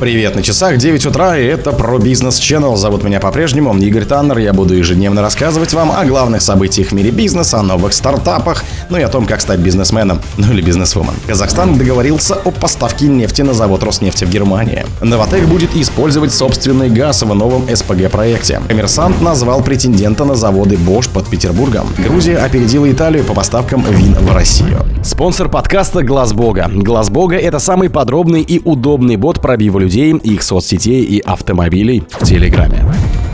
Привет, на часах 9 утра, и это про бизнес Channel. Зовут меня по-прежнему Игорь Таннер. Я буду ежедневно рассказывать вам о главных событиях в мире бизнеса, о новых стартапах, ну и о том, как стать бизнесменом, ну или бизнесвумен. Казахстан договорился о поставке нефти на завод Роснефти в Германии. Новатек будет использовать собственный газ в новом СПГ-проекте. Коммерсант назвал претендента на заводы Bosch под Петербургом. Грузия опередила Италию по поставкам вин в Россию. Спонсор подкаста — Глаз Бога. Глаз Бога — это самый подробный и удобный бот пробива людей, их соцсетей и автомобилей в Телеграме.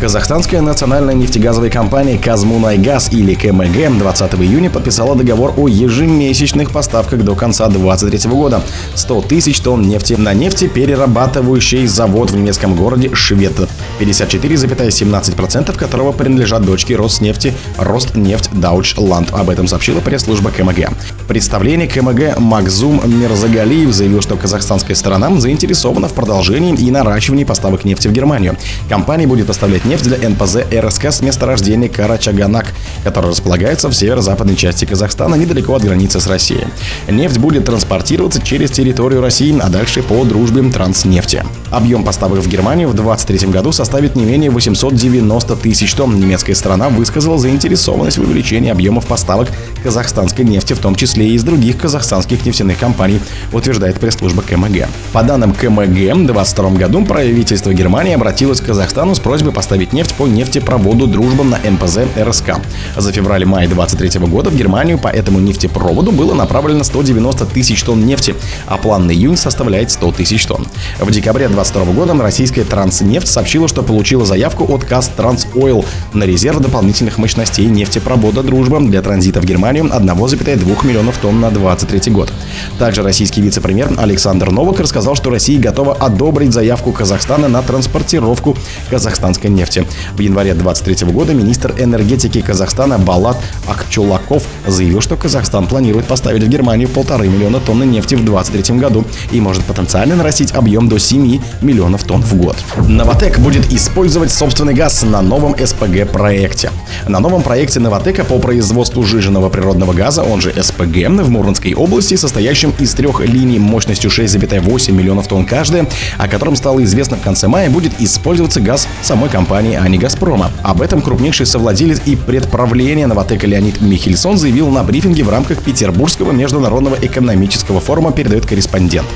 Казахстанская национальная нефтегазовая компания «Казмунайгаз» или КМГ 20 июня подписала договор о ежемесячных поставках до конца 2023 года 100 тысяч тонн нефти на нефтеперерабатывающий завод в немецком городе Шведт, 54,17% которого принадлежат дочке Роснефти Роснефть Дойчланд. Об этом сообщила пресс-служба КМГ. В представлении КМГ Макзум Мирзагалиев заявил, что казахстанская сторона заинтересована в продолжении и наращивании поставок нефти в Германию. Компания будет поставлять нефть для НПЗ РСК с месторождения Карачаганак, которое располагается в северо-западной части Казахстана, недалеко от границы с Россией. Нефть будет транспортироваться через территорию России, а дальше по дружбе Транснефти. Объем поставок в Германию в 2023 году составит не менее 890 тысяч тонн. Немецкая сторона высказала заинтересованность в увеличении объемов поставок казахстанской нефти, в том числе и из других казахстанских нефтяных компаний, утверждает пресс-служба КМГ. По данным КМГ, в 2022 году правительство Германии обратилось к Казахстану с просьбой поставить нефть по нефтепроводу «Дружба» на НПЗ РСК. За февраль-май 2023 года в Германию по этому нефтепроводу было направлено 190 тысяч тонн нефти, а план на июнь составляет 100 тысяч тонн. В декабре 2022 года российская «Транснефть» сообщила, что получила заявку от КазТрансОйл на резерв дополнительных мощностей нефтепровода «Дружба» для транзита в Германию 1,2 миллионов тонн на 2023 год. Также российский вице-премьер Александр Новак рассказал, что Россия готова одобрить заявку Казахстана на транспортировку казахстанской нефти. В январе 2023 года министр энергетики Казахстана Балат Акчулак заявил, что Казахстан планирует поставить в Германию 1,5 миллиона тонн нефти в 2023 году и может потенциально нарастить объем до 7 миллионов тонн в год. Новатек будет использовать собственный газ на новом СПГ-проекте. На новом проекте Новатека по производству жиженного природного газа, он же СПГ, в Мурманской области, состоящем из трех линий мощностью 6,8 миллионов тонн каждая, о котором стало известно в конце мая, будет использоваться газ самой компании, а не «Газпрома». Об этом крупнейший совладелец и предправление «Новатека» Леонид Михельсон заявил на брифинге в рамках Петербургского международного экономического форума, передает корреспондент.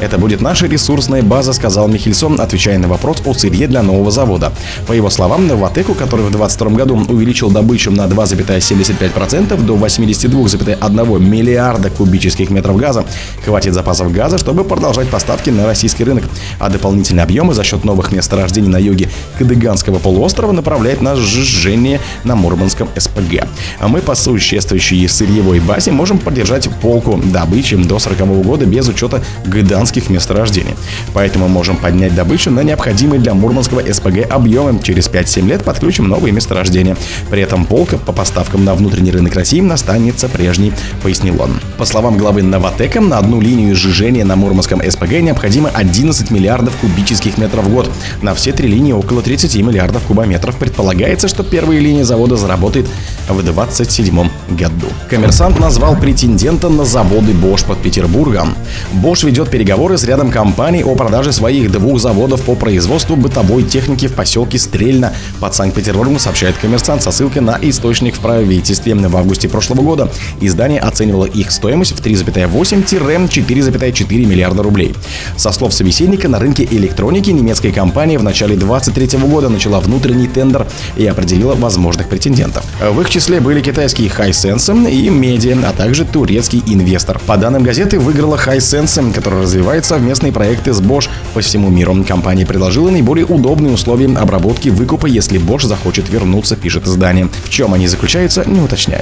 «Это будет наша ресурсная база», — сказал Михельсон, отвечая на вопрос о сырье для нового завода. По его словам, «Новатеку», который в 2022 году увеличил добычу на 2,75% до 82,1 миллиарда кубических метров газа, хватит запасов газа, чтобы продолжать поставки на российский рынок, а дополнительные объемы за счет новых месторождений на юге Кадыганского полуострова направляет на сжижение на Мурманском СПГ. А мы по существующей сырьевой базе можем поддержать полку добычи до 40-го года без учета гыданских месторождений. Поэтому можем поднять добычу на необходимые для Мурманского СПГ объемы. Через 5-7 лет подключим новые месторождения. При этом полка по поставкам на внутренний рынок России останется прежней, пояснил он. По словам главы «Новатека», на одну линию сжижения на Мурманском СПГ необходимо 11 миллиардов кубических метров в год. На все три линии около 30 миллиардов кубометров. Предполагается, что первая линия завода заработает в 2027 году. Коммерсант назвал претендента на заводы Bosch под Петербургом. Bosch ведет переговоры с рядом компаний о продаже своих двух заводов по производству бытовой техники в поселке Стрельно под Санкт-Петербургом, сообщает Коммерсант со ссылкой на источник в правительстве. В августе прошлого года издание оценивало их стоимость в 3,8-4,4 миллиарда рублей. Со слов собеседника, на рынке электроники немецкая компания в начале 2023 года начала внутренний тендер и определила возможных претендентов. В их числе были китайский Hisense и Медиа, а также турецкий инвестор. По данным газеты, выиграла Hisense, которая развивает совместные проекты с Bosch по всему миру. Компания предложила наиболее удобные условия обработки выкупа, если Bosch захочет вернуться, пишет издание. В чем они заключаются, не уточняется.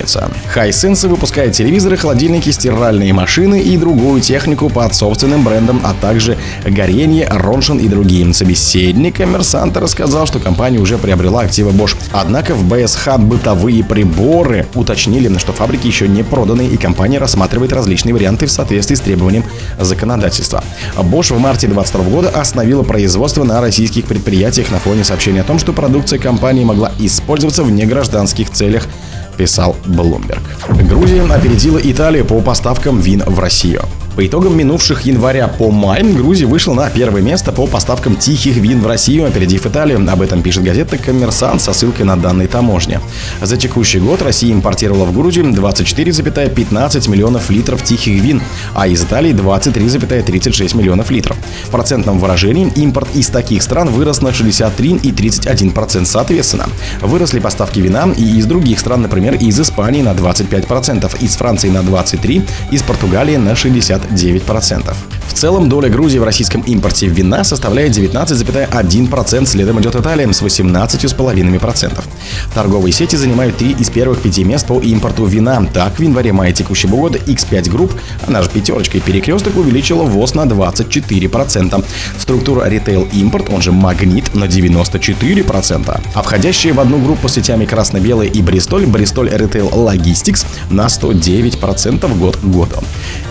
Hisense выпускает телевизоры, холодильники, стиральные машины и другую технику под собственным брендом, а также Горенье, Роншен и другие. Собеседник коммерсанта рассказал, что компания уже приобрела активы Bosch. Однако в БСХ бытовые приборы уточнили, что фабрики еще не проданы, и компания рассматривает различные варианты в соответствии с требованием законодательства. Bosch в марте 2022 года остановила производство на российских предприятиях на фоне сообщения о том, что продукция компании могла использоваться в негражданских целях, писал Bloomberg. Грузия опередила Италию по поставкам вин в Россию. По итогам минувших января по май Грузия вышла на первое место по поставкам тихих вин в Россию, опередив Италию. Об этом пишет газета «Коммерсант» со ссылкой на данные таможни. За текущий год Россия импортировала в Грузию 24,15 миллионов литров тихих вин, а из Италии 23,36 миллионов литров. В процентном выражении импорт из таких стран вырос на 63 и 31% соответственно. Выросли поставки вина и из других стран, например, из Испании на 25%, из Франции на 23%, из Португалии на 69%. В целом доля Грузии в российском импорте вина составляет 19,1%, следом идет Италия с 18,5%. Торговые сети занимают 3 из первых 5 мест по импорту вина. Так, в январе-мае текущего года X5 Group, она же пятерочка и перекресток, увеличила ввоз на 24%. Структура ритейл-импорт, он же Магнит, на 94%. А входящие в одну группу сетями Красно-Белая и Бристоль, Бристоль Ритейл Логистикс, на 109% год к году.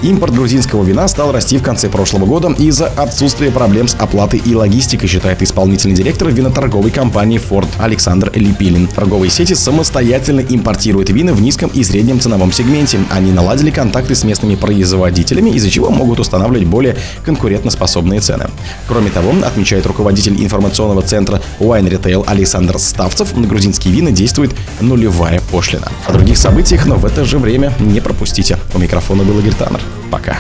Импорт грузинского вина стал расти в конце прошлого года из-за отсутствия проблем с оплатой и логистикой, считает исполнительный директор виноторговой компании Ford Александр Липилин. Торговые сети самостоятельно импортируют вина в низком и среднем ценовом сегменте. Они наладили контакты с местными производителями, из-за чего могут устанавливать более конкурентоспособные цены. Кроме того, отмечает руководитель информационного центра Wine Retail Александр Ставцев, на грузинские вина действует нулевая пошлина. О других событиях, но в это же время не пропустите. У микрофона был Игорь Таннер. Пока.